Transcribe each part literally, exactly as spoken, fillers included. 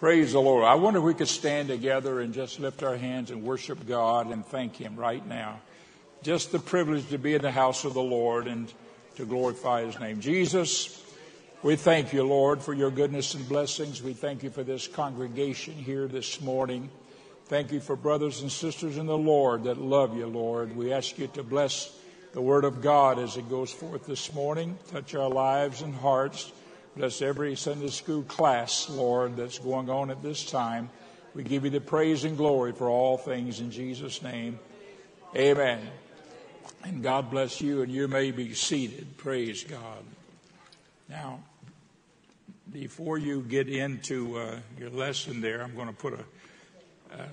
Praise the Lord. I wonder if we could stand together and just lift our hands and worship God and thank Him right now. Just the privilege to be in the house of the Lord and to glorify His name. Jesus, we thank you, Lord, for your goodness and blessings. We thank you for this congregation here this morning. Thank you for brothers and sisters in the Lord that love you, Lord. We ask you to bless the Word of God as it goes forth this morning. Touch our lives and hearts. Bless every Sunday school class, Lord, that's going on at this time. We give you the praise and glory for all things in Jesus' name. Amen. And God bless you, and you may be seated. Praise God. Now, before you get into uh, your lesson there, I'm going to put a Uh,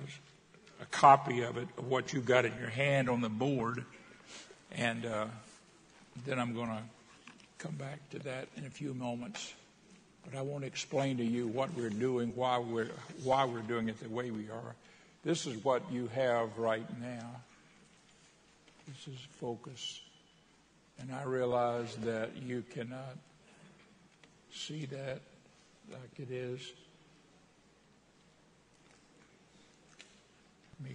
a copy of it, of what you got in your hand on the board. And uh, then I'm going to come back to that in a few moments. But I want to explain to you what we're doing, why we're, why we're doing it the way we are. This is what you have right now. This is focus. And I realize that you cannot see that like it is. Let me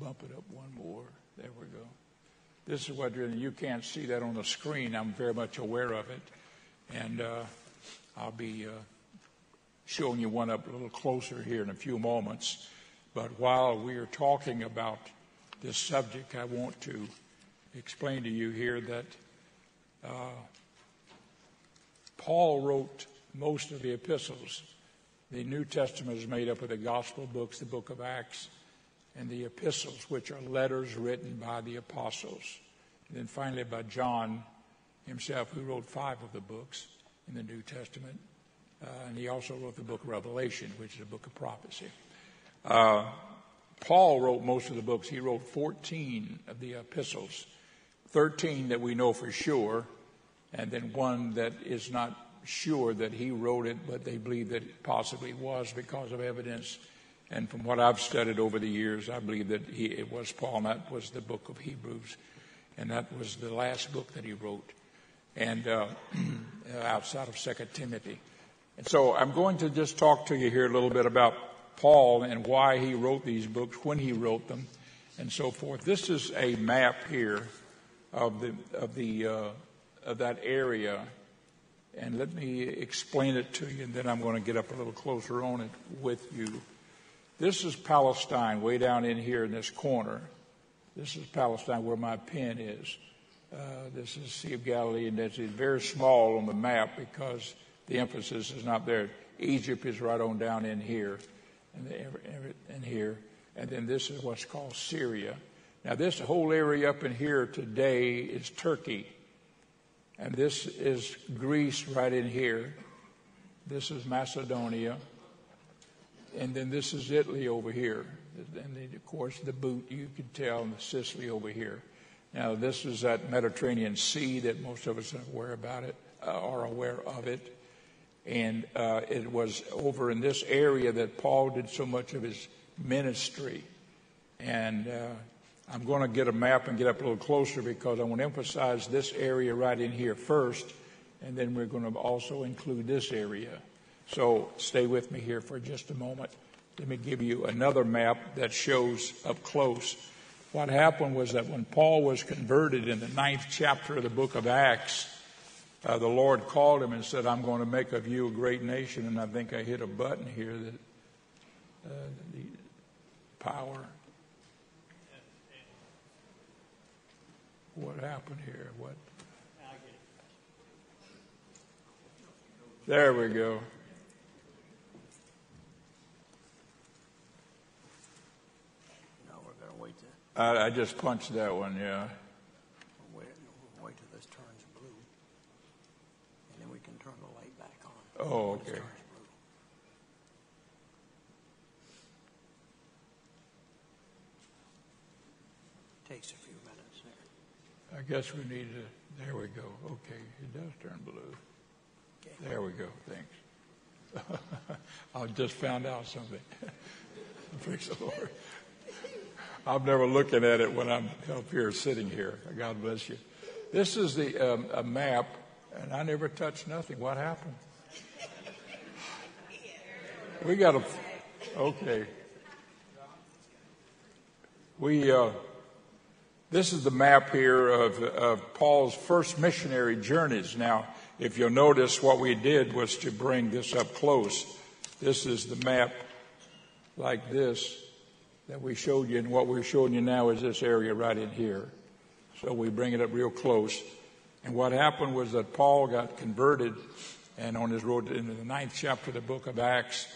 bump it up one more. There we go. This is what you're, you can't see that on the screen. I'm very much aware of it. And uh, I'll be uh, showing you one up a little closer here in a few moments. But while we are talking about this subject, I want to explain to you here that uh, Paul wrote most of the epistles. The New Testament is made up of the gospel books, the book of Acts, and the epistles, which are letters written by the apostles. And then finally by John himself, who wrote five of the books in the New Testament. Uh, and he also wrote the book of Revelation, which is a book of prophecy. Uh, Paul wrote most of the books. He wrote fourteen of the epistles, thirteen that we know for sure, and then one that is not sure that he wrote it, but they believe that it possibly was because of evidence. And from what I've studied over the years, I believe that he, it was Paul, and that was the book of Hebrews. And that was the last book that he wrote, and uh, outside of Second Timothy. And so I'm going to just talk to you here a little bit about Paul and why he wrote these books, when he wrote them, and so forth. This is a map here of the of the uh, of that area. And let me explain it to you, and then I'm going to get up a little closer on it with you. This is Palestine, way down in here in this corner. This is Palestine where my pen is. Uh, this is the Sea of Galilee, and that's very small on the map because the emphasis is not there. Egypt is right on down in here, and in here. And then this is what's called Syria. Now, this whole area up in here today is Turkey, and this is Greece right in here. This is Macedonia. And then this is Italy over here. And then, of course, the boot, you can tell, and the Sicily over here. Now, this is that Mediterranean Sea that most of us are aware about it, uh, are aware of it. And uh, it was over in this area that Paul did so much of his ministry. And uh, I'm going to get a map and get up a little closer because I want to emphasize this area right in here first. And then we're going to also include this area. So stay with me here for just a moment. Let me give you another map that shows up close. What happened was that when Paul was converted in the ninth chapter of the book of Acts, uh, the Lord called him and said, I'm going to make of you a great nation. And I think I hit a button here that uh, the power. What happened here? What? There we go. I, I just punched that one, yeah. We'll wait, we'll wait till this turns blue, and then we can turn the light back on. Oh, okay. Takes a few minutes there. I guess we need to, there we go. Okay, it does turn blue. Okay. There we go, thanks. I just found out something. Praise the Lord. I'm never looking at it when I'm up here, sitting here. God bless you. This is the um, a map, and I never touched nothing. What happened? We got a Okay. We, uh, this is the map here of, of Paul's first missionary journeys. Now, if you'll notice, what we did was to bring this up close. This is the map like this that we showed you, and what we're showing you now is this area right in here. So we bring it up real close. And what happened was that Paul got converted, and on his road into the ninth chapter of the book of Acts,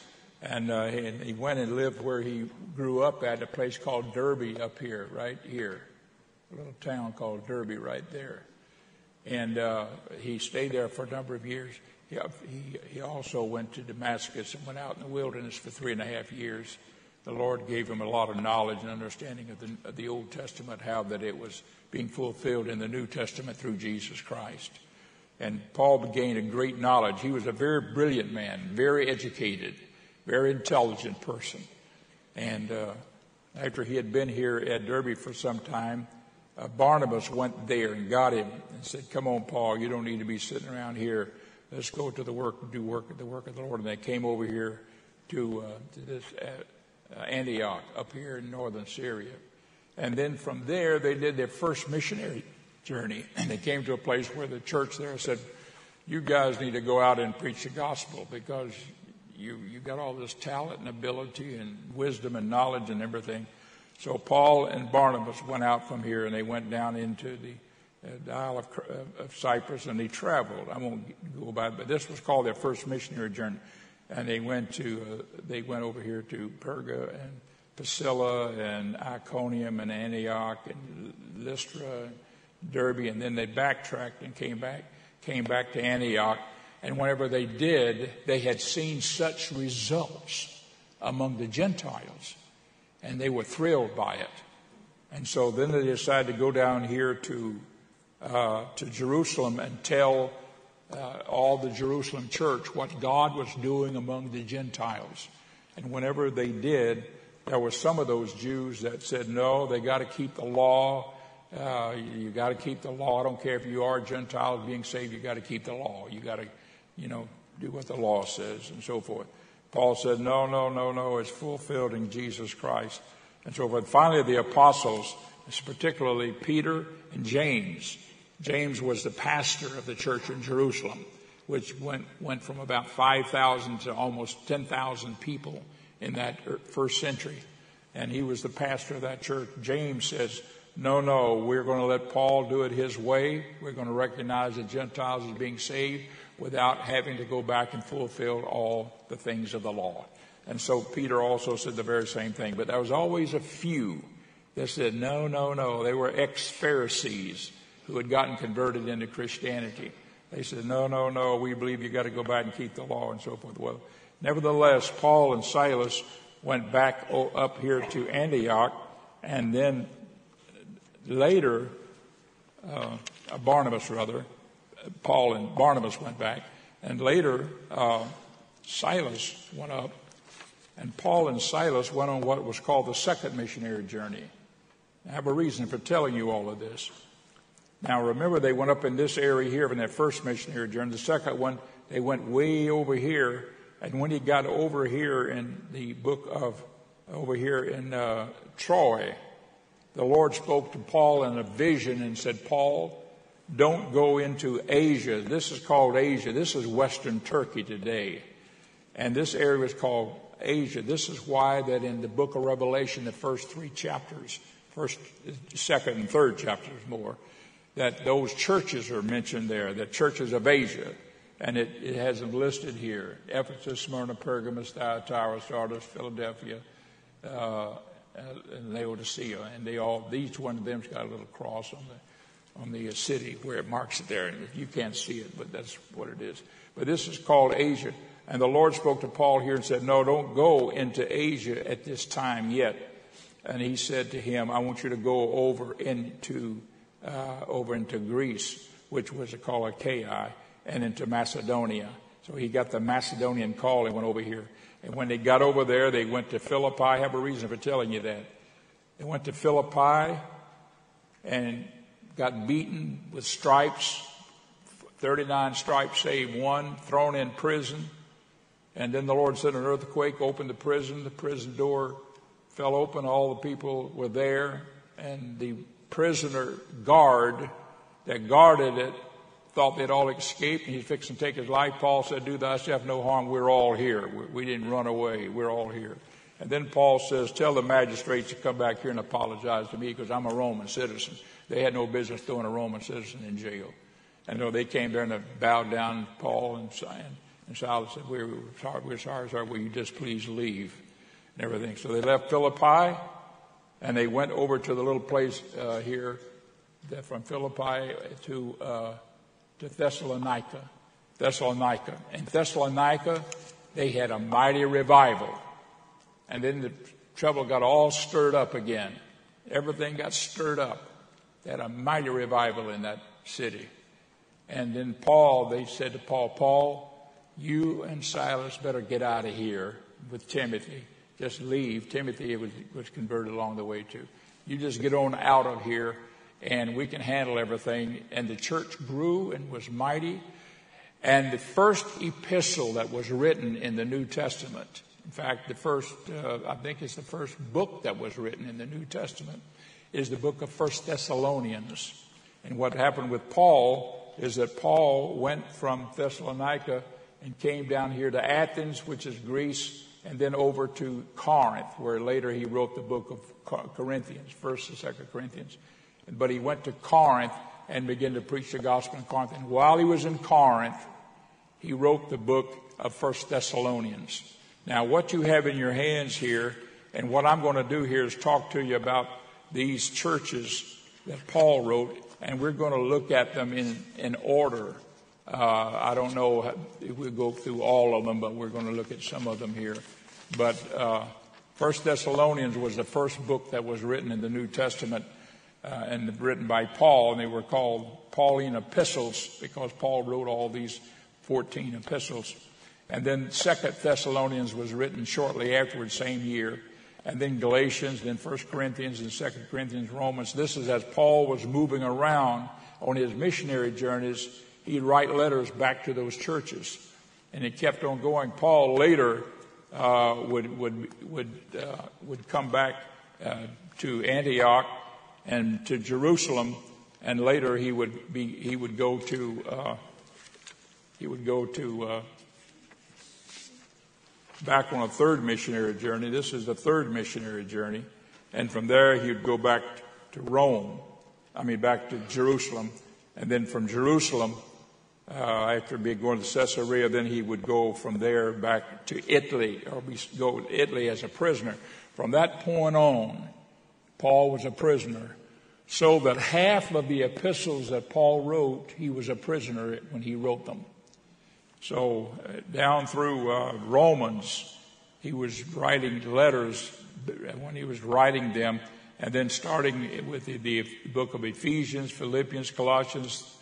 and, uh, and he went and lived where he grew up at, a place called Derbe up here, right here, a little town called Derbe right there. And uh, he stayed there for a number of years. He, he, he also went to Damascus and went out in the wilderness for three and a half years. The Lord gave him a lot of knowledge and understanding of the, of the Old Testament, how that it was being fulfilled in the New Testament through Jesus Christ. And Paul gained a great knowledge. He was a very brilliant man, very educated, very intelligent person. And uh, after he had been here at Derbe for some time, Uh, Barnabas went there and got him and said, "Come on, Paul, you don't need to be sitting around here. Let's go to the work, do work, the work of the Lord." And they came over here to, uh, to this uh, Antioch up here in northern Syria. And then from there, they did their first missionary journey. And they came to a place where the church there said, "You guys need to go out and preach the gospel, because you, you've got all this talent and ability and wisdom and knowledge and everything." So Paul and Barnabas went out from here, and they went down into the, uh, the Isle of, uh, of Cyprus, and they traveled. I won't go by, but this was called their first missionary journey. And they went to, uh, they went over here to Perga and Priscilla and Iconium and Antioch and Lystra and Derbe, and then they backtracked and came back, came back to Antioch. And whenever they did, they had seen such results among the Gentiles, and they were thrilled by it. And so then they decided to go down here to uh, to Jerusalem and tell uh, all the Jerusalem church what God was doing among the Gentiles. And whenever they did, there were some of those Jews that said, "No, they got to keep the law. Uh, you got to keep the law. I don't care if you are Gentiles being saved. You got to keep the law. You got to, you know, do what the law says," and so forth. Paul said, no, no, no, no, it's fulfilled in Jesus Christ, and so forth. Finally, the apostles, particularly Peter and James. James was the pastor of the church in Jerusalem, which went, went from about five thousand to almost ten thousand people in that first century. And he was the pastor of that church. James says, no, no, we're going to let Paul do it his way. We're going to recognize the Gentiles as being saved, without having to go back and fulfill all the things of the law. And so Peter also said the very same thing. But there was always a few that said, no, no, no. They were ex-Pharisees who had gotten converted into Christianity. They said, no, no, no, we believe you got to go back and keep the law and so forth. Well, nevertheless, Paul and Silas went back up here to Antioch, and then later, uh, Barnabas rather, Paul and Barnabas went back, and later uh, Silas went up, and Paul and Silas went on what was called the second missionary journey. I have a reason for telling you all of this. Now, remember, they went up in this area here in their first missionary journey. The second one, they went way over here, and when he got over here in the book of, over here in uh, Troy, the Lord spoke to Paul in a vision and said, "Paul, don't go into Asia." This is called Asia. This is Western Turkey today. And this area is called Asia. This is why that in the book of Revelation, the first three chapters, first, second, and third chapters more, that those churches are mentioned there, the churches of Asia. And it, it has them listed here: Ephesus, Smyrna, Pergamos, Thyatira, Sardis, Philadelphia, uh, and Laodicea. And they all, each one of them's got a little cross on the on the city where it marks it there. And you can't see it, but that's what it is. But this is called Asia. And the Lord spoke to Paul here and said, "No, don't go into Asia at this time yet." And he said to him, "I want you to go over into, uh, over into Greece," which was called Achaia, "and into Macedonia." So he got the Macedonian call and went over here. And when they got over there, they went to Philippi. I have a reason for telling you that. They went to Philippi and got beaten with stripes, thirty-nine stripes save one, thrown in prison, And then the Lord sent an earthquake, opened the prison. The prison door fell open. All the people were there. And the prisoner guard that guarded it thought they'd all escaped. And he's fixing to take his life. Paul said, do thyself no harm. We're all here. We didn't run away. We're all here. And then Paul says, tell the magistrates to come back here and apologize to me because I'm a Roman citizen. They had no business throwing a Roman citizen in jail. And so they came there and they bowed down to Paul and, and, and Silas said, we're sorry, we're sorry, sorry, will you just please leave and everything. So they left Philippi and they went over to the little place uh, here that from Philippi to, uh, to Thessalonica, Thessalonica. In Thessalonica, they had a mighty revival. And then the trouble got all stirred up again. Everything got stirred up. They had a mighty revival in that city. And then Paul, they said to Paul, Paul, you and Silas better get out of here with Timothy. Just leave. Timothy was, was converted along the way too. You just get on out of here and we can handle everything. And the church grew and was mighty. And the first epistle that was written in the New Testament, in fact, the first, uh, I think it's the first book that was written in the New Testament, is the book of First Thessalonians. And what happened with Paul is that Paul went from Thessalonica and came down here to Athens, which is Greece, and then over to Corinth, where later he wrote the book of Corinthians, First and Second Corinthians. But he went to Corinth and began to preach the gospel in Corinth. And while he was in Corinth, he wrote the book of First Thessalonians. Now, what you have in your hands here, and what I'm going to do here is talk to you about these churches that Paul wrote, and we're going to look at them in, in order. Uh, I don't know if we'll go through all of them, but we're going to look at some of them here. But uh, First Thessalonians was the first book that was written in the New Testament uh, and written by Paul, and they were called Pauline epistles because Paul wrote all these fourteen epistles. And then Second Thessalonians was written shortly afterwards, same year. And then Galatians, then First Corinthians, and Second Corinthians, Romans. This is as Paul was moving around on his missionary journeys, he'd write letters back to those churches. And it kept on going. Paul later uh, would, would, would, uh, would come back uh, to Antioch and to Jerusalem. And later he would be, he would go to, uh, he would go to, uh, back on a third missionary journey. This is the third missionary journey. And from there, he would go back to Rome. I mean, back to Jerusalem. And then from Jerusalem, uh, after going to Caesarea, then he would go from there back to Italy, or go to Italy as a prisoner. From that point on, Paul was a prisoner. So that half of the epistles that Paul wrote, he was a prisoner when he wrote them. So uh, down through uh, Romans, he was writing letters when he was writing them. And then starting with the, the book of Ephesians, Philippians, Colossians,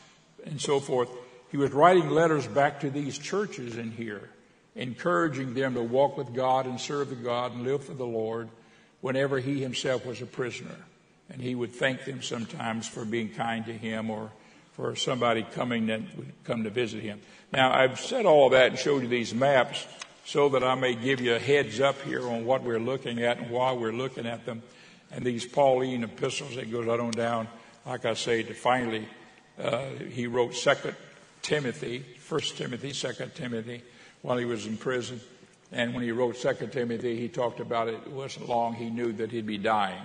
and so forth, he was writing letters back to these churches in here, encouraging them to walk with God and serve the God and live for the Lord whenever he himself was a prisoner. And he would thank them sometimes for being kind to him or for somebody coming that would come to visit him. Now, I've said all of that and showed you these maps so that I may give you a heads up here on what we're looking at and why we're looking at them. And these Pauline epistles, that goes on down, like I say, to finally, uh, he wrote Second Timothy, First Timothy, Second Timothy, while he was in prison. And when he wrote Second Timothy, he talked about it. It wasn't long. He knew that he'd be dying.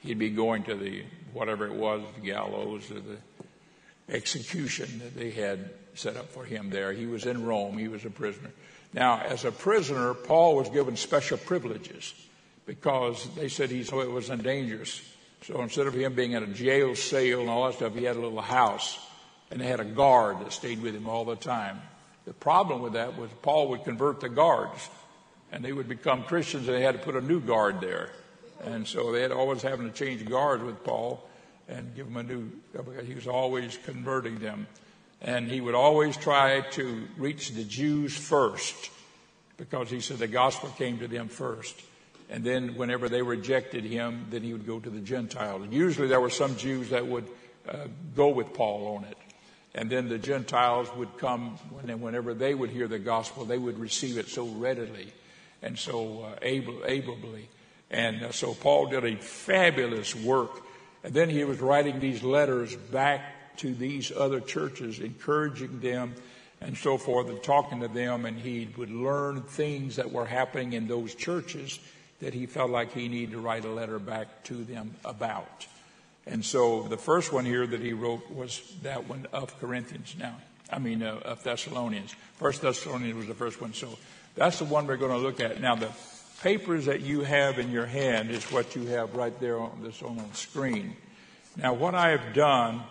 He'd be going to the, whatever it was, the gallows or the execution that they had set up for him there. He was in Rome. He was a prisoner. Now, as a prisoner, Paul was given special privileges because they said he so it was dangerous. So instead of him being in a jail cell and all that stuff, he had a little house, and they had a guard that stayed with him all the time. The problem with that was Paul would convert the guards, and they would become Christians, and they had to put a new guard there. And so they had always having to change guards with Paul and give them a new, he was always converting them. And he would always try to reach the Jews first because he said the gospel came to them first. And then whenever they rejected him, then he would go to the Gentiles. Usually there were some Jews that would uh, go with Paul on it. And then the Gentiles would come, and whenever they would hear the gospel, they would receive it so readily and so uh, able, ably. And uh, so Paul did a fabulous work. And then he was writing these letters back to these other churches, encouraging them and so forth, and talking to them. And he would learn things that were happening in those churches that he felt like he needed to write a letter back to them about. And so the first one here that he wrote was that one of Corinthians now. I mean, uh, of Thessalonians. First Thessalonians was the first one. So that's the one we're going to look at. Now, the papers that you have in your hand is what you have right there on this on the screen. Now, what I have done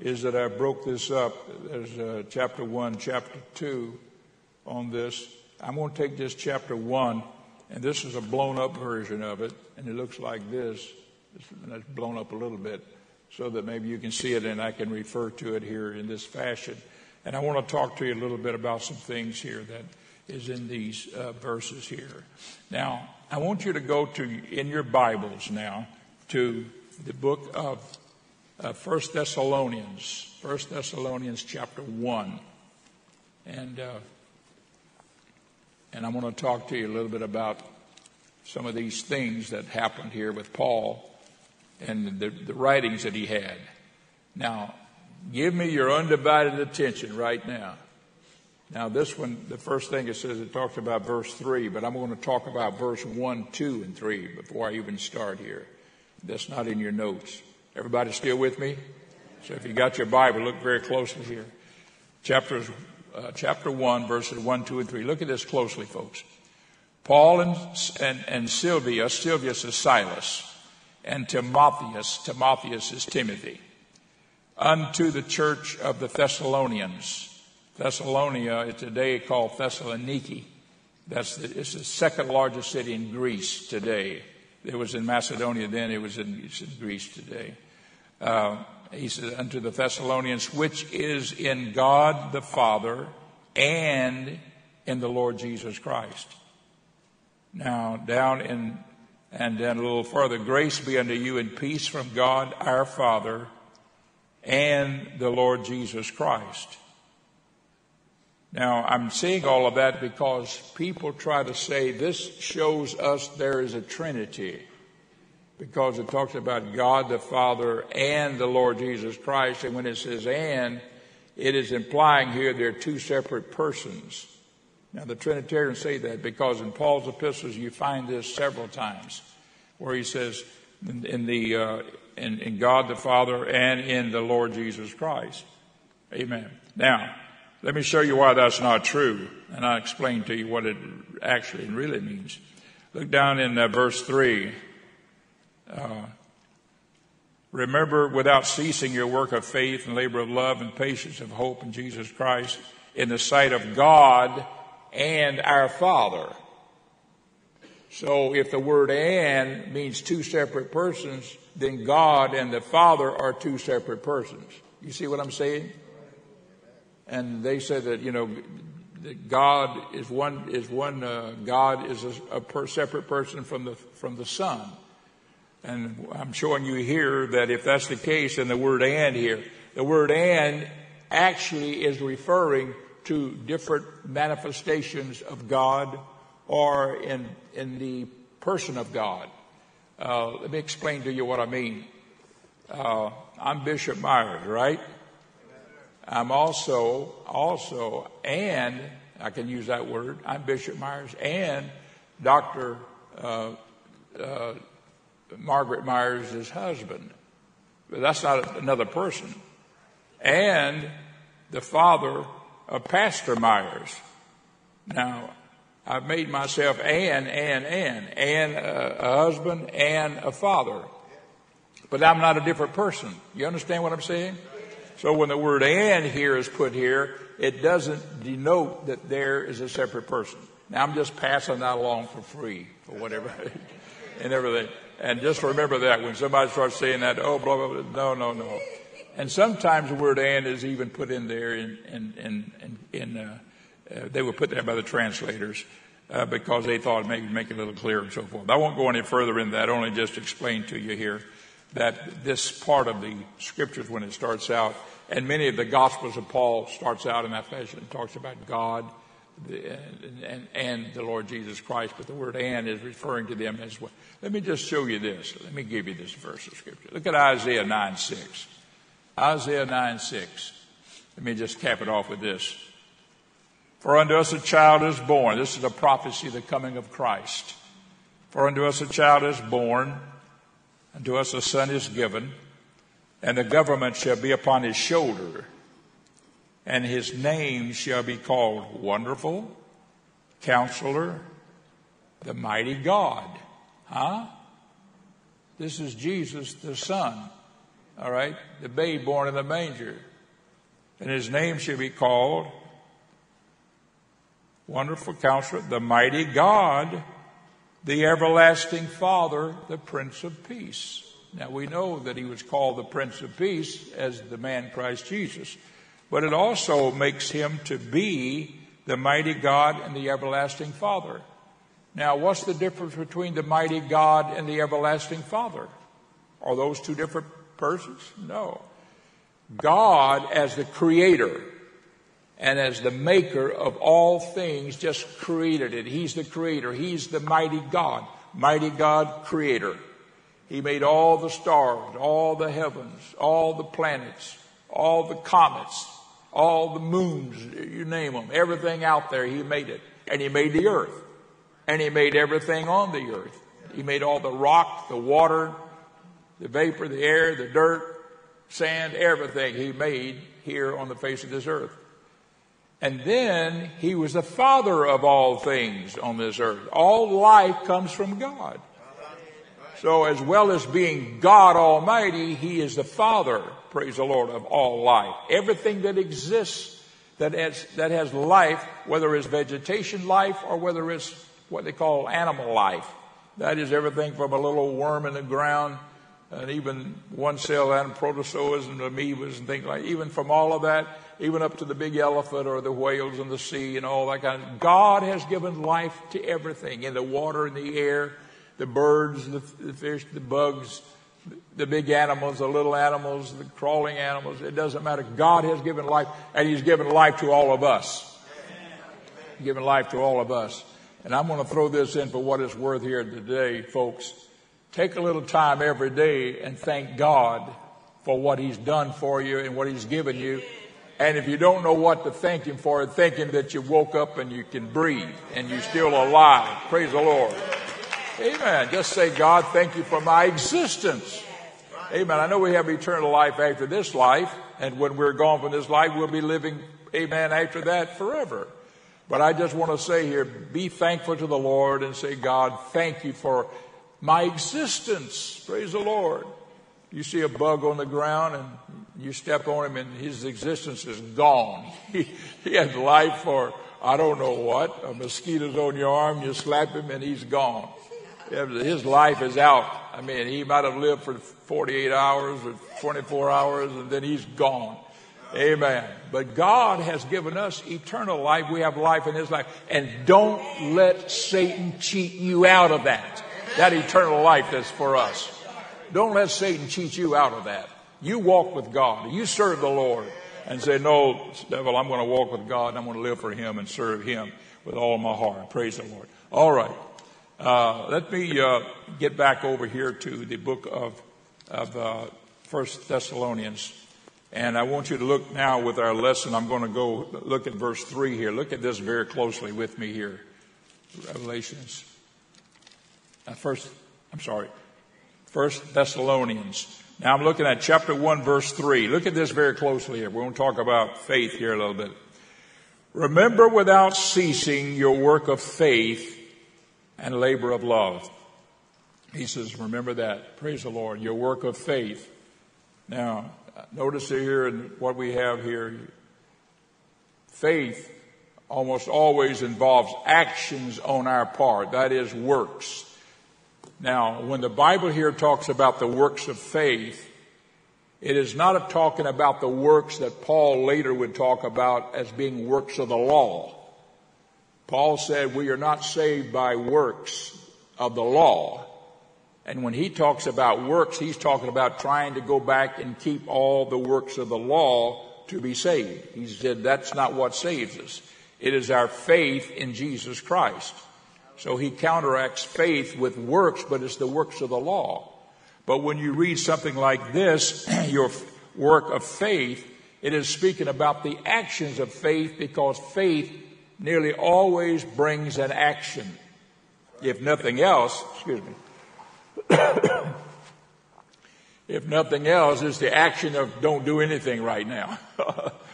is that I broke this up. There's uh, chapter one, chapter two on this. I'm going to take this chapter one, and this is a blown-up version of it, and it looks like this. It's blown up a little bit so that maybe you can see it and I can refer to it here in this fashion. And I want to talk to you a little bit about some things here that is in these uh, verses here. Now, I want you to go to, in your Bibles now, to the book of uh, First Thessalonians, First Thessalonians chapter one. And, uh, and I want to talk to you a little bit about some of these things that happened here with Paul and the, the writings that he had. Now, give me your undivided attention right now. Now, this one, the first thing it says, it talks about verse three, but I'm going to talk about verse one, two, and three before I even start here. That's not in your notes. Everybody still with me? So if you got your Bible, look very closely here. Chapters, uh, chapter one, verses one, two, and three. Look at this closely, folks. Paul and, and, and Silvius, Silvius is Silas, and Timotheus, Timotheus is Timothy, unto the church of the Thessalonians. Thessalonia is today called Thessaloniki. That's the, it's the second largest city in Greece today. It was in Macedonia then, it was in, it's in Greece today. Uh, he says, unto the Thessalonians, which is in God the Father and in the Lord Jesus Christ. Now, down in, and then a little further, grace be unto you and peace from God our Father and the Lord Jesus Christ. Now, I'm saying all of that because people try to say this shows us there is a Trinity, because it talks about God the Father and the Lord Jesus Christ. And when it says and, it is implying here they're two separate persons. Now, the Trinitarians say that because in Paul's epistles you find this several times where he says in, in, the, uh, in, in God the Father and in the Lord Jesus Christ. Amen. Now, let me show you why that's not true, and I'll explain to you what it actually really means. Look down in uh, verse three. Uh, Remember without ceasing your work of faith and labor of love and patience of hope in Jesus Christ in the sight of God and our Father. So if the word and means two separate persons, then God and the Father are two separate persons. You see what I'm saying? And they said that, you know, that God is one, is one, uh, God is a, a per separate person from the, from the Son. And I'm showing you here that if that's the case, then the word and here, the word and actually is referring to different manifestations of God or in in the person of God. Uh, let me explain to you what I mean. Uh, I'm Bishop Myers, right? I'm also, also, and, I can use that word, I'm Bishop Myers, and Doctor Uh, uh, Margaret Myers is husband. But that's not another person. And the father of Pastor Myers. Now, I've made myself an, an, an, and a, a husband and a father. But I'm not a different person. You understand what I'm saying? So when the word and here is put here, it doesn't denote that there is a separate person. Now, I'm just passing that along for free, for whatever, and everything. And just remember that when somebody starts saying that, oh, blah, blah, blah, no, no, no. And sometimes the word and is even put in there in, in, in, in uh, uh, they were put there by the translators uh, because they thought maybe make it a little clearer and so forth. I won't go any further in that, only just explain to you here that this part of the scriptures when it starts out And many of the Gospels of Paul starts out in that fashion. It talks about God the, and, and, and the Lord Jesus Christ, but the word "and" is referring to them as well. Let me just show you this. Let me give you this verse of Scripture. Look at Isaiah nine six. Isaiah nine six. Let me just cap it off with this. For unto us a child is born. This is a prophecy of the coming of Christ. For unto us a child is born, unto us a son is given, and the government shall be upon his shoulder, and his name shall be called Wonderful, Counselor, the Mighty God. Huh? This is Jesus the Son, all right? The babe born in the manger. And his name shall be called Wonderful Counselor, the Mighty God, the Everlasting Father, the Prince of Peace. Now, we know that he was called the Prince of Peace as the man Christ Jesus. But it also makes him to be the Mighty God and the Everlasting Father. Now, what's the difference between the Mighty God and the Everlasting Father? Are those two different persons? No. God as the creator and as the maker of all things just created it. He's the creator. He's the mighty God. Mighty God, creator. He made all the stars, all the heavens, all the planets, all the comets, all the moons, you name them. Everything out there, he made it. And he made the earth. And he made everything on the earth. He made all the rock, the water, the vapor, the air, the dirt, sand, everything he made here on the face of this earth. And then he was the father of all things on this earth. All life comes from God. So as well as being God Almighty, he is the father, praise the Lord, of all life. Everything that exists that has, that has life, whether it's vegetation life or whether it's what they call animal life. That is everything from a little worm in the ground, and even one-cell and protozoas and amoebas and things like that, even from all of that, even up to the big elephant or the whales in the sea and all that kind of. God has given life to everything, in the water, in the air, the birds, the, the fish, the bugs, the big animals, the little animals, the crawling animals. It doesn't matter. God has given life, and he's given life to all of us. He's given life to all of us. And I'm going to throw this in for what it's worth here today, folks. Take a little time every day and thank God for what he's done for you and what he's given you. And if you don't know what to thank him for, thank him that you woke up and you can breathe and you're still alive. Praise the Lord. Amen. Just say, God, thank you for my existence. Amen. I know we have eternal life after this life. And when we're gone from this life, we'll be living, amen, after that forever. But I just want to say here, be thankful to the Lord and say, God, thank you for my existence, praise the Lord. You see a bug on the ground and you step on him and his existence is gone. He, he had life for, I don't know what, a mosquito's on your arm, you slap him and he's gone. His life is out. I mean, he might have lived for forty-eight hours or twenty-four hours and then he's gone. Amen. But God has given us eternal life. We have life in his life. And don't let Satan cheat you out of that. That eternal life that's for us. Don't let Satan cheat you out of that. You walk with God. You serve the Lord. And say, no, devil, I'm going to walk with God. And I'm going to live for him and serve him with all my heart. Praise the Lord. All right. Uh, let me uh, get back over here to the book of, of uh, First Thessalonians. And I want you to look now with our lesson. I'm going to go look at verse three here. Look at this very closely with me here. Revelations. Uh, first, I'm sorry, First Thessalonians. Now I'm looking at chapter one, verse three. Look at this very closely here. We're going to talk about faith here a little bit. Remember without ceasing your work of faith and labor of love. He says, remember that. Praise the Lord, your work of faith. Now, notice here and what we have here. Faith almost always involves actions on our part. That is works. Now, when the Bible here talks about the works of faith, it is not talking about the works that Paul later would talk about as being works of the law. Paul said, we are not saved by works of the law, And when he talks about works, he's talking about trying to go back and keep all the works of the law to be saved. He said that's not what saves us. It is our faith in Jesus Christ. So he counteracts faith with works, but it's the works of the law. But when you read something like this, your work of faith, it is speaking about the actions of faith, because faith nearly always brings an action. If nothing else, excuse me, if nothing else, it's the action of don't do anything right now.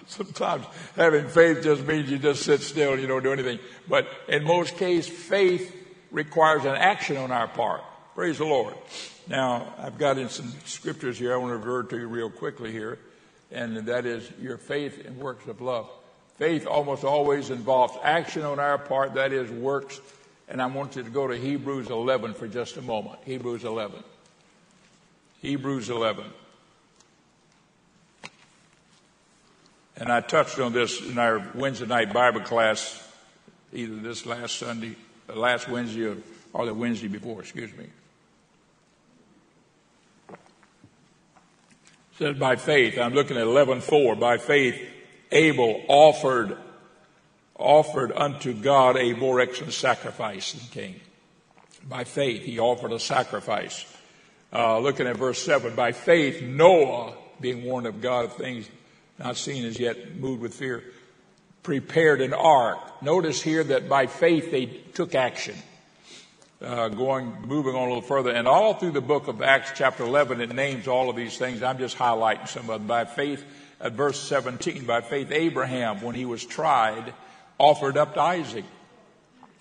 Sometimes having faith just means you just sit still and you don't do anything. But in most cases, faith requires an action on our part. Praise the Lord. Now, I've got in some scriptures here I want to revert to real quickly here, and that is your faith and works of love. Faith almost always involves action on our part, that is works. And I want you to go to Hebrews eleven for just a moment. Hebrews eleven. Hebrews eleven. And I touched on this in our Wednesday night Bible class, either this last Sunday, last Wednesday, or, or the Wednesday before, excuse me. It says, by faith, I'm looking at eleven four, by faith, Abel offered offered unto God a more excellent sacrifice than Cain. By faith, he offered a sacrifice. Uh, looking at verse seven, by faith, Noah, being warned of God of things not seen as yet, moved with fear, prepared an ark. Notice here that by faith they took action. Uh, going, moving on a little further, and all through the book of Acts chapter eleven, it names all of these things. I'm just highlighting some of them. By faith, at verse seventeen, by faith Abraham, when he was tried, offered up to Isaac,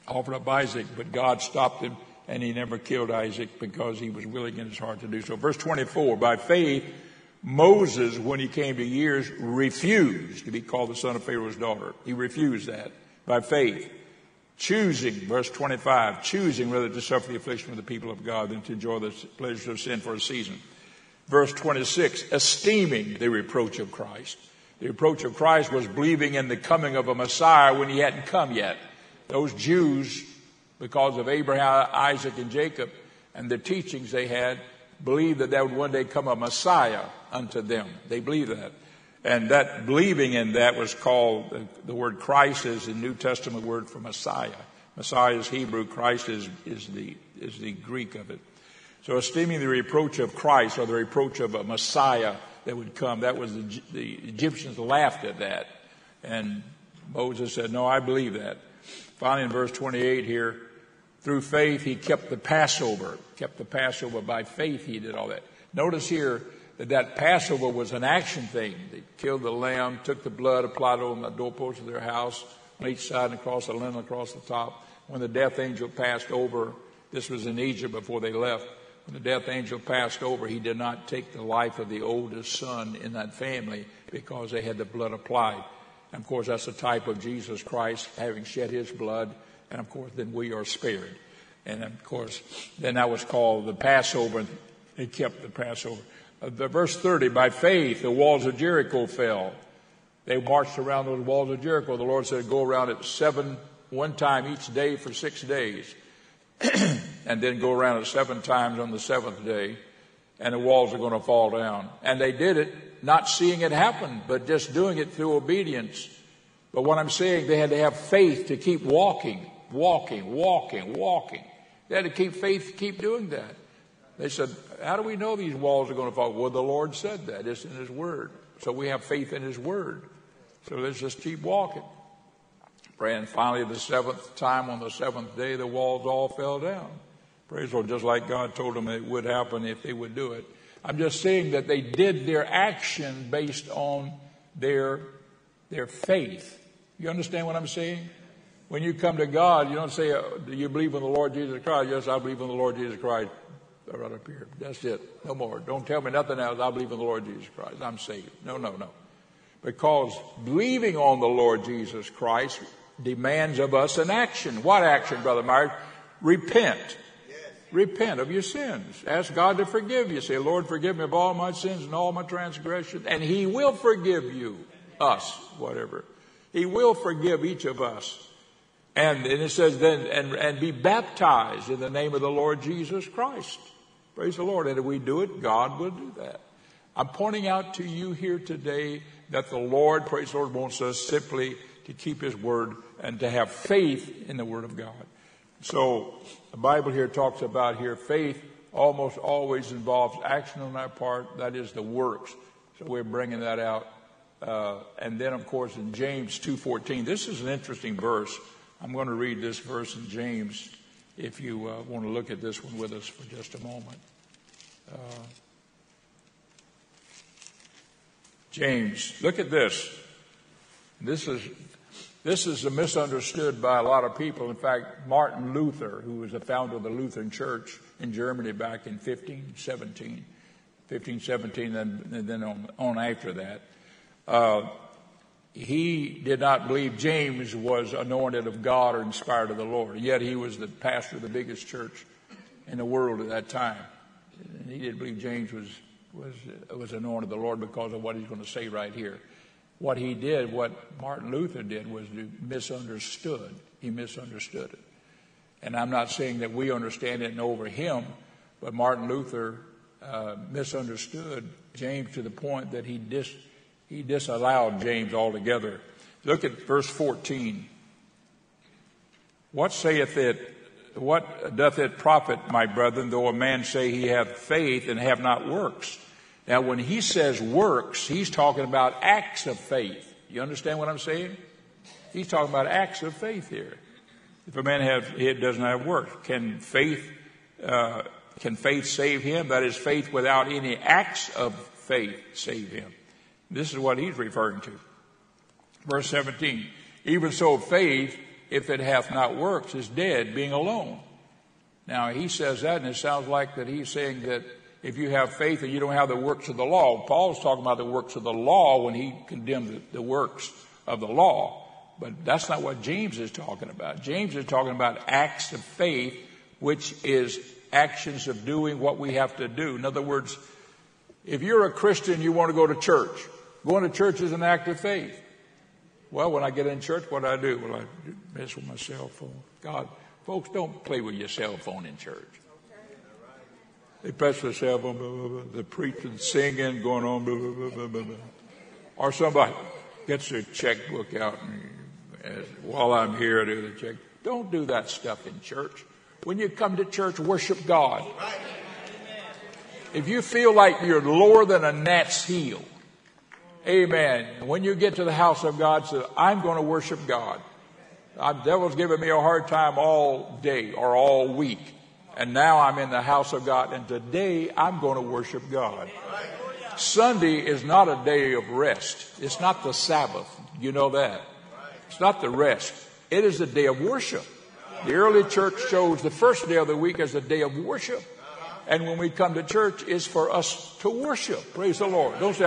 offered up Isaac, but God stopped him, and he never killed Isaac because he was willing in his heart to do so. Verse twenty-four, by faith Moses, when he came to years, refused to be called the son of Pharaoh's daughter. He refused that by faith. Choosing, verse twenty-five, choosing rather to suffer the affliction of the people of God than to enjoy the pleasures of sin for a season. Verse twenty-six, esteeming the reproach of Christ. The reproach of Christ was believing in the coming of a Messiah when he hadn't come yet. Those Jews, because of Abraham, Isaac, and Jacob, and the teachings they had, believed that there would one day come a Messiah unto them. They believed that. And that believing in that was called, the, the word Christ is the New Testament word for Messiah. Messiah is Hebrew, Christ is, is, the, is the Greek of it. So esteeming the reproach of Christ, or the reproach of a Messiah that would come, that was the, the Egyptians laughed at that. And Moses said, no, I believe that. Finally, in verse twenty-eight here, through faith he kept the Passover. Kept the Passover by faith, he did all that. Notice here that that Passover was an action thing. They killed the lamb, took the blood, applied it on the doorpost of their house, on each side and across the linen, across the top. When the death angel passed over, this was in Egypt before they left, when the death angel passed over, he did not take the life of the oldest son in that family because they had the blood applied. And, of course, that's the type of Jesus Christ having shed his blood, and, of course, then we are spared. And, of course, then that was called the Passover. They kept the Passover. Verse thirty, by faith the walls of Jericho fell. They marched around those walls of Jericho. The Lord said, go around it seven, one time each day for six days. And then go around it seven times on the seventh day, and the walls are going to fall down. And they did it, not seeing it happen, but just doing it through obedience. But what I'm saying, they had to have faith to keep walking, walking, walking, walking. They had to keep faith to keep doing that. They said, how do we know these walls are going to fall? Well, the Lord said that. It's in his word. So we have faith in his word. So let's just keep walking. And finally, the seventh time on the seventh day, the walls all fell down. Praise the Lord, just like God told them it would happen if they would do it. I'm just saying that they did their action based on their, their faith. You understand what I'm saying? When you come to God, you don't say, do you believe in the Lord Jesus Christ? Yes, I believe in the Lord Jesus Christ. Right up here. That's it. No more. Don't tell me nothing else. I believe in the Lord Jesus Christ. I'm saved. No, no, no. Because believing on the Lord Jesus Christ demands of us an action. What action, Brother Myers? Repent. Yes. Repent of your sins. Ask God to forgive you. Say, Lord, forgive me of all my sins and all my transgressions. And he will forgive you, us, whatever. He will forgive each of us. And, and it says then, and, and be baptized in the name of the Lord Jesus Christ. Praise the Lord. And if we do it, God will do that. I'm pointing out to you here today that the Lord, praise the Lord, wants us simply to keep his word and to have faith in the word of God. So the Bible here talks about here faith almost always involves action on our part. That is the works. So we're bringing that out. Uh, and then, of course, in James two fourteen, this is an interesting verse. I'm going to read this verse in James if you uh, want to look at this one with us for just a moment. Uh, James, look at this. This is this is misunderstood by a lot of people. In fact, Martin Luther, who was the founder of the Lutheran Church in Germany back in fifteen seventeen, fifteen seventeen, and then on, on after that, uh, he did not believe James was anointed of God or inspired of the Lord. Yet he was the pastor of the biggest church in the world at that time, and he didn't believe James was. was was anointed of the Lord because of what he's going to say right here. What he did, what Martin Luther did, was to misunderstood. He misunderstood it. And I'm not saying that we understand it and over him, but Martin Luther uh, misunderstood James to the point that he dis he disallowed James altogether. Look at verse fourteen. What saith it? What doth it profit, my brethren, though a man say he hath faith and have not works? Now, when he says works, he's talking about acts of faith. You understand what I'm saying? He's talking about acts of faith here. If a man have, it doesn't have works, can faith uh, can faith save him? That is, faith without any acts of faith save him. This is what he's referring to. Verse seventeen, even so faith, if it hath not works, is dead, being alone. Now, he says that, and it sounds like that he's saying that if you have faith and you don't have the works of the law, Paul's talking about the works of the law when he condemned the works of the law. But that's not what James is talking about. James is talking about acts of faith, which is actions of doing what we have to do. In other words, if you're a Christian, you want to go to church. Going to church is an act of faith. Well, when I get in church, what do I do? Well, I mess with my cell phone. God, folks, don't play with your cell phone in church. They press their cell phone, blah, blah, blah. The preaching, singing, going on, blah, blah, blah, blah, blah. Or somebody gets their checkbook out and as, while I'm here, I do the check. Don't do that stuff in church. When you come to church, worship God. If you feel like you're lower than a gnat's heel, amen. When you get to the house of God, say, I'm going to worship God. The devil's giving me a hard time all day or all week. And now I'm in the house of God, and today I'm going to worship God. Sunday is not a day of rest. It's not the Sabbath. You know that. It's not the rest. It is the day of worship. The early church chose the first day of the week as the day of worship. And when we come to church, it's for us to worship. Praise the Lord. Don't say,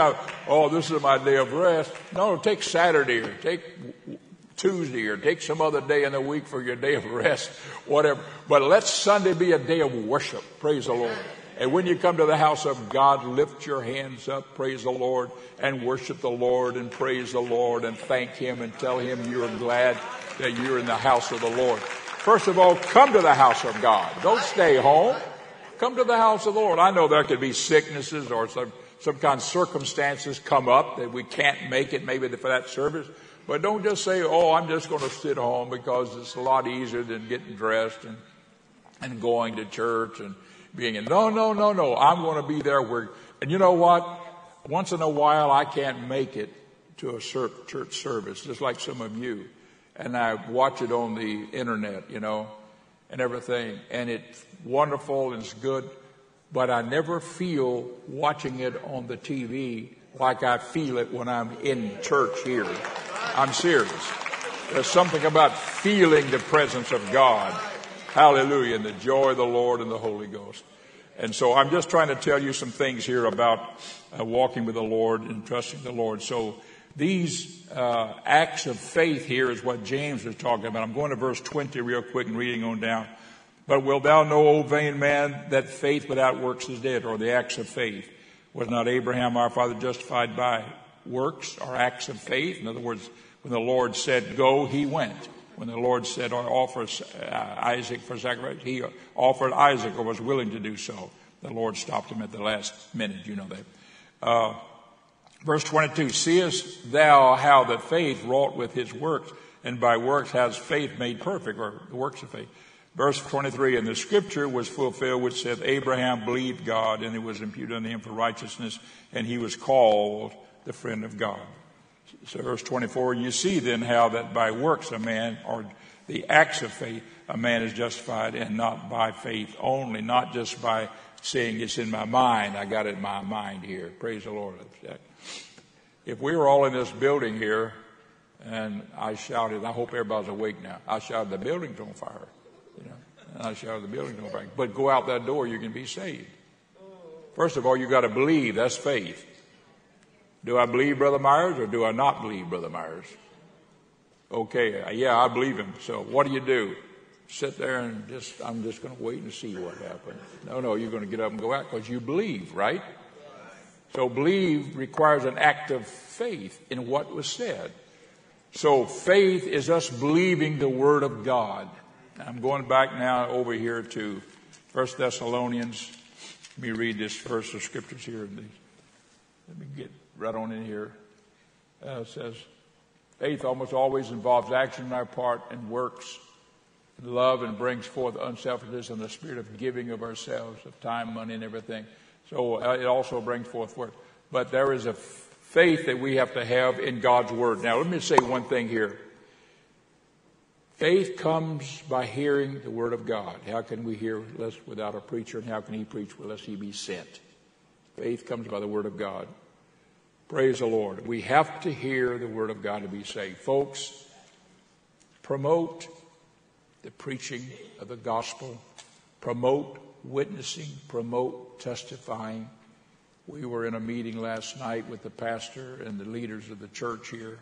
oh, this is my day of rest. No, take Saturday or take Tuesday or take some other day in the week for your day of rest, whatever. But let Sunday be a day of worship. Praise the Lord. And when you come to the house of God, lift your hands up, praise the Lord, and worship the Lord and praise the Lord and thank him and tell him you're glad that you're in the house of the Lord. First of all, come to the house of God. Don't stay home. Come to the house of the Lord. I know there could be sicknesses or some, some kind of circumstances come up that we can't make it maybe for that service. But don't just say, oh, I'm just going to sit home because it's a lot easier than getting dressed and, and going to church and being in. No, no, no, no. I'm going to be there. Where, and you know what? Once in a while, I can't make it to a church service, just like some of you. And I watch it on the internet, you know, and everything, and it's wonderful and it's good, but I never feel watching it on the T V like I feel it when I'm in church here. I'm serious. There's something about feeling the presence of God. Hallelujah, and the joy of the Lord and the Holy Ghost. And so I'm just trying to tell you some things here about uh, walking with the Lord and trusting the Lord. So These uh, acts of faith here is what James was talking about. I'm going to verse twenty real quick and reading on down. But wilt thou know, O vain man, that faith without works is dead, or the acts of faith? Was not Abraham our father justified by works or acts of faith? In other words, when the Lord said, go, he went. When the Lord said, offer Isaac for sacrifice, he offered Isaac or was willing to do so. The Lord stopped him at the last minute, you know that. Uh, verse twenty-two, seest thou how that faith wrought with his works, and by works has faith made perfect, or the works of faith. Verse twenty-three, and the scripture was fulfilled, which saith, Abraham believed God, and it was imputed unto him for righteousness, and he was called the friend of God. So verse twenty-four, you see then how that by works a man, or the acts of faith, a man is justified, and not by faith only, not just by saying it's in my mind. I got it in my mind here. Praise the Lord. If we were all in this building here, and I shouted, I hope everybody's awake now. I shouted, the building's on fire. You know, and I shouted, the building's on fire. But go out that door, you can be saved. First of all, you got to believe. That's faith. Do I believe Brother Myers or do I not believe Brother Myers? Okay, yeah, I believe him. So what do you do? Sit there and just, I'm just going to wait and see what happens. No, no, you're going to get up and go out because you believe, right? So believe requires an act of faith in what was said. So faith is us believing the word of God. I'm going back now over here to First Thessalonians. Let me read this verse of scriptures here. Let me get right on in here. Uh, it says, faith almost always involves action on our part and works in love and brings forth unselfishness and the spirit of giving of ourselves, of time, money, and everything. So uh, it also brings forth work. But there is a f- faith that we have to have in God's word. Now, let me say one thing here. Faith comes by hearing the word of God. How can we hear without a preacher? And how can he preach unless he be sent? Faith comes by the word of God. Praise the Lord. We have to hear the word of God to be saved. Folks, promote the preaching of the gospel. Promote witnessing. Promote testifying. We were in a meeting last night with the pastor and the leaders of the church here,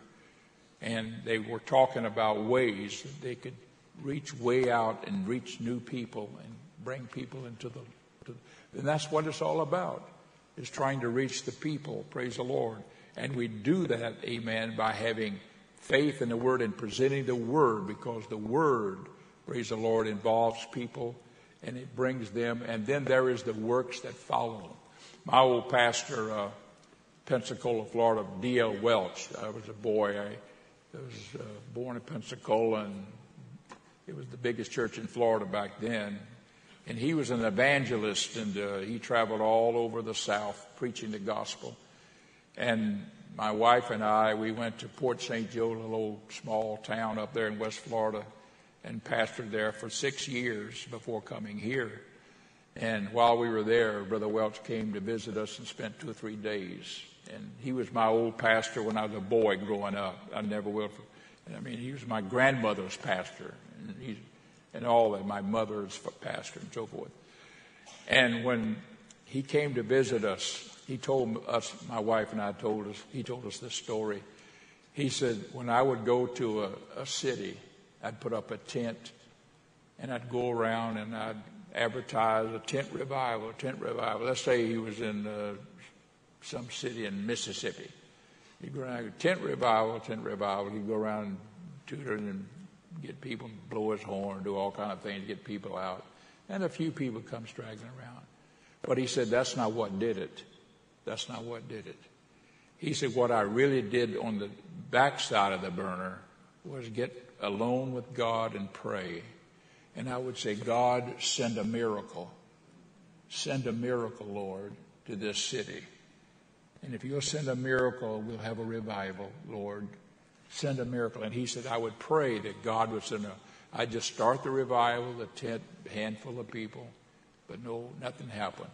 and they were talking about ways that they could reach way out and reach new people and bring people into the... To, and that's what it's all about. Is trying to reach the people, praise the Lord. And we do that, amen, by having faith in the word and presenting the word, because the word, praise the Lord, involves people and it brings them. And then there is the works that follow. My old pastor, uh, Pensacola, Florida, D L Welch. I was a boy. I, I was uh, born in Pensacola, and it was the biggest church in Florida back then. And he was an evangelist, and uh, he traveled all over the South preaching the gospel. And my wife and I, we went to Port Saint Joe, a little old small town up there in West Florida, and pastored there for six years before coming here. And while we were there, Brother Welch came to visit us and spent two or three days. And he was my old pastor when I was a boy growing up. I never will. I mean, he was my grandmother's pastor. And he's and all that, my mother's pastor and so forth. And when he came to visit us, he told us, my wife and I told us, he told us this story. He said, when I would go to a, a city, I'd put up a tent and I'd go around and I'd advertise a tent revival, a tent revival. Let's say he was in uh, some city in Mississippi. He'd go around, tent revival, tent revival. He'd go around and tutor and get people, blow his horn, do all kind of things, get people out. And a few people come straggling around. But he said, that's not what did it. That's not what did it. He said, what I really did on the backside of the burner was get alone with God and pray. And I would say, God, send a miracle. Send a miracle, Lord, to this city. And if you'll send a miracle, we'll have a revival, Lord. Send a miracle. And he said, I would pray that God would send a, I'd just start the revival, the tent, handful of people, but no, nothing happened.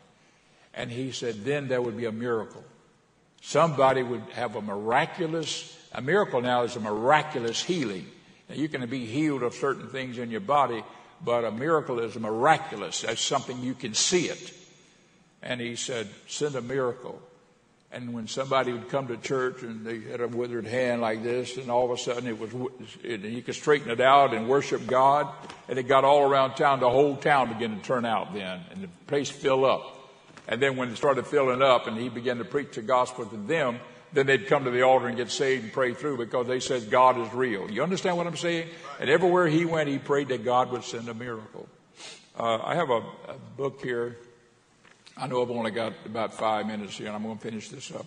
And he said, then there would be a miracle. Somebody would have a miraculous, a miracle now is a miraculous healing. Now you can be healed of certain things in your body, but a miracle is miraculous. That's something you can see it. And he said, send a miracle. And when somebody would come to church and they had a withered hand like this, and all of a sudden it was, it, you could straighten it out and worship God. And it got all around town. The whole town began to turn out then, and the place filled up. And then when it started filling up and he began to preach the gospel to them, then they'd come to the altar and get saved and pray through because they said God is real. You understand what I'm saying? And everywhere he went, he prayed that God would send a miracle. Uh, I have a, a book here. I know I've only got about five minutes here, and I'm going to finish this up.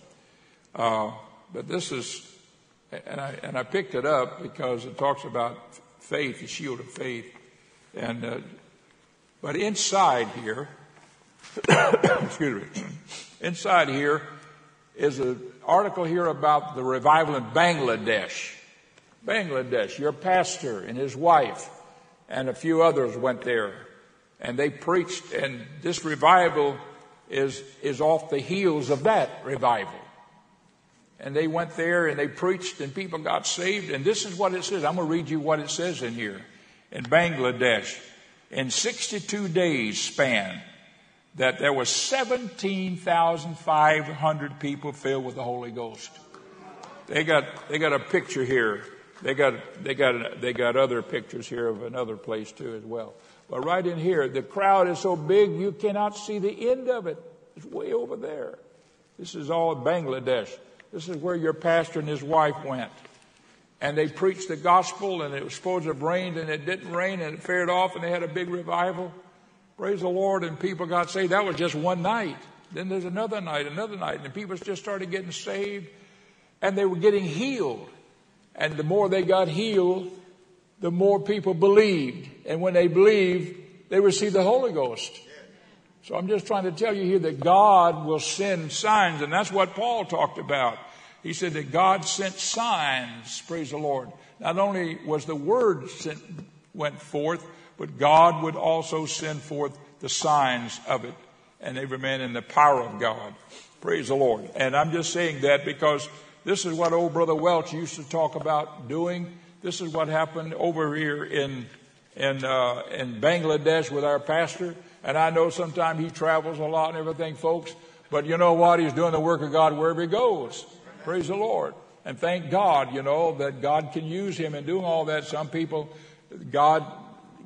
Uh, but this is, and I, and I picked it up because it talks about faith, the shield of faith. And uh, but inside here, excuse me, inside here is an article here about the revival in Bangladesh. Bangladesh, your pastor and his wife and a few others went there, and they preached, and this revival is is off the heels of that revival. And they went there and they preached and people got saved. And this is what it says. I'm going to read you what it says in here. In Bangladesh, in sixty-two days span, that there were seventeen thousand five hundred people filled with the Holy Ghost. They got they got a picture here. They got they got they got other pictures here of another place too as well. But right in here, the crowd is so big you cannot see the end of it. It's way over there. This is all Bangladesh. This is where your pastor and his wife went. And they preached the gospel, and it was supposed to have rained, and it didn't rain, and it fared off, and they had a big revival. Praise the Lord, and people got saved. That was just one night. Then there's another night, another night, and people just started getting saved, and they were getting healed. And the more they got healed, the more people believed. And when they believed, they received the Holy Ghost. So I'm just trying to tell you here that God will send signs, and that's what Paul talked about. He said that God sent signs, praise the Lord. Not only was the word sent, went forth, but God would also send forth the signs of it. And every man in the power of God, praise the Lord. And I'm just saying that because this is what old Brother Welch used to talk about doing. This is what happened over here in in uh, in Bangladesh with our pastor. And I know sometimes he travels a lot and everything, folks. But you know what? He's doing the work of God wherever he goes. Praise the Lord. And thank God, you know, that God can use him in doing all that. Some people, God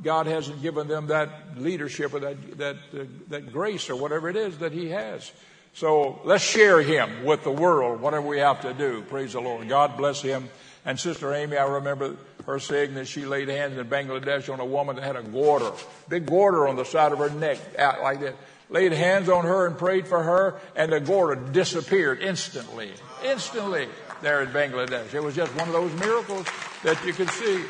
God hasn't given them that leadership or that, that, uh, that grace or whatever it is that he has. So let's share him with the world, whatever we have to do. Praise the Lord. God bless him. And Sister Amy, I remember her saying that she laid hands in Bangladesh on a woman that had a garter, big garter on the side of her neck, out like that. Laid hands on her and prayed for her, and the garter disappeared instantly. Instantly there in Bangladesh. It was just one of those miracles that you could see.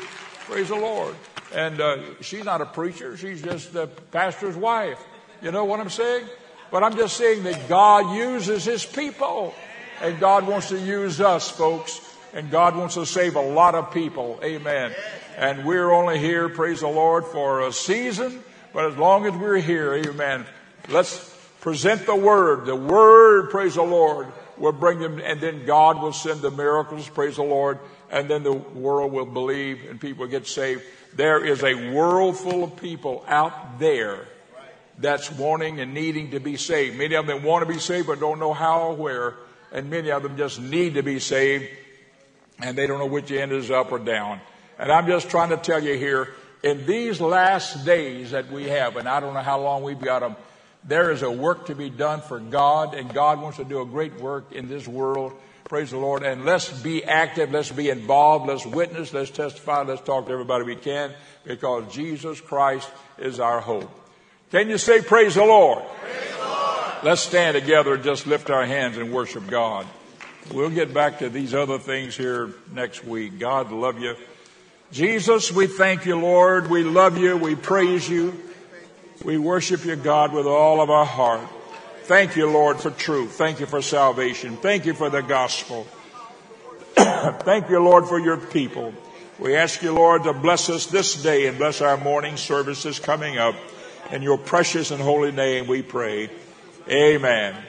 Praise the Lord. And uh, she's not a preacher. She's just the pastor's wife. You know what I'm saying? But I'm just saying that God uses his people. And God wants to use us, folks. And God wants to save a lot of people. Amen. And we're only here, praise the Lord, for a season. But as long as we're here, amen, let's present the word. The word, praise the Lord, will bring them. And then God will send the miracles, praise the Lord. And then the world will believe and people get saved. There is a world full of people out there that's wanting and needing to be saved. Many of them want to be saved but don't know how or where. And many of them just need to be saved. And they don't know which end is up or down. And I'm just trying to tell you here, in these last days that we have, and I don't know how long we've got them, there is a work to be done for God, and God wants to do a great work in this world. Praise the Lord. And let's be active. Let's be involved. Let's witness. Let's testify. Let's talk to everybody we can, because Jesus Christ is our hope. Can you say praise the Lord? Praise the Lord. Let's stand together and just lift our hands and worship God. We'll get back to these other things here next week. God love you. Jesus, we thank you, Lord. We love you. We praise you. We worship you, God, with all of our heart. Thank you, Lord, for truth. Thank you for salvation. Thank you for the gospel. Thank you, Lord, for your people. We ask you, Lord, to bless us this day and bless our morning services coming up. In your precious and holy name we pray. Amen.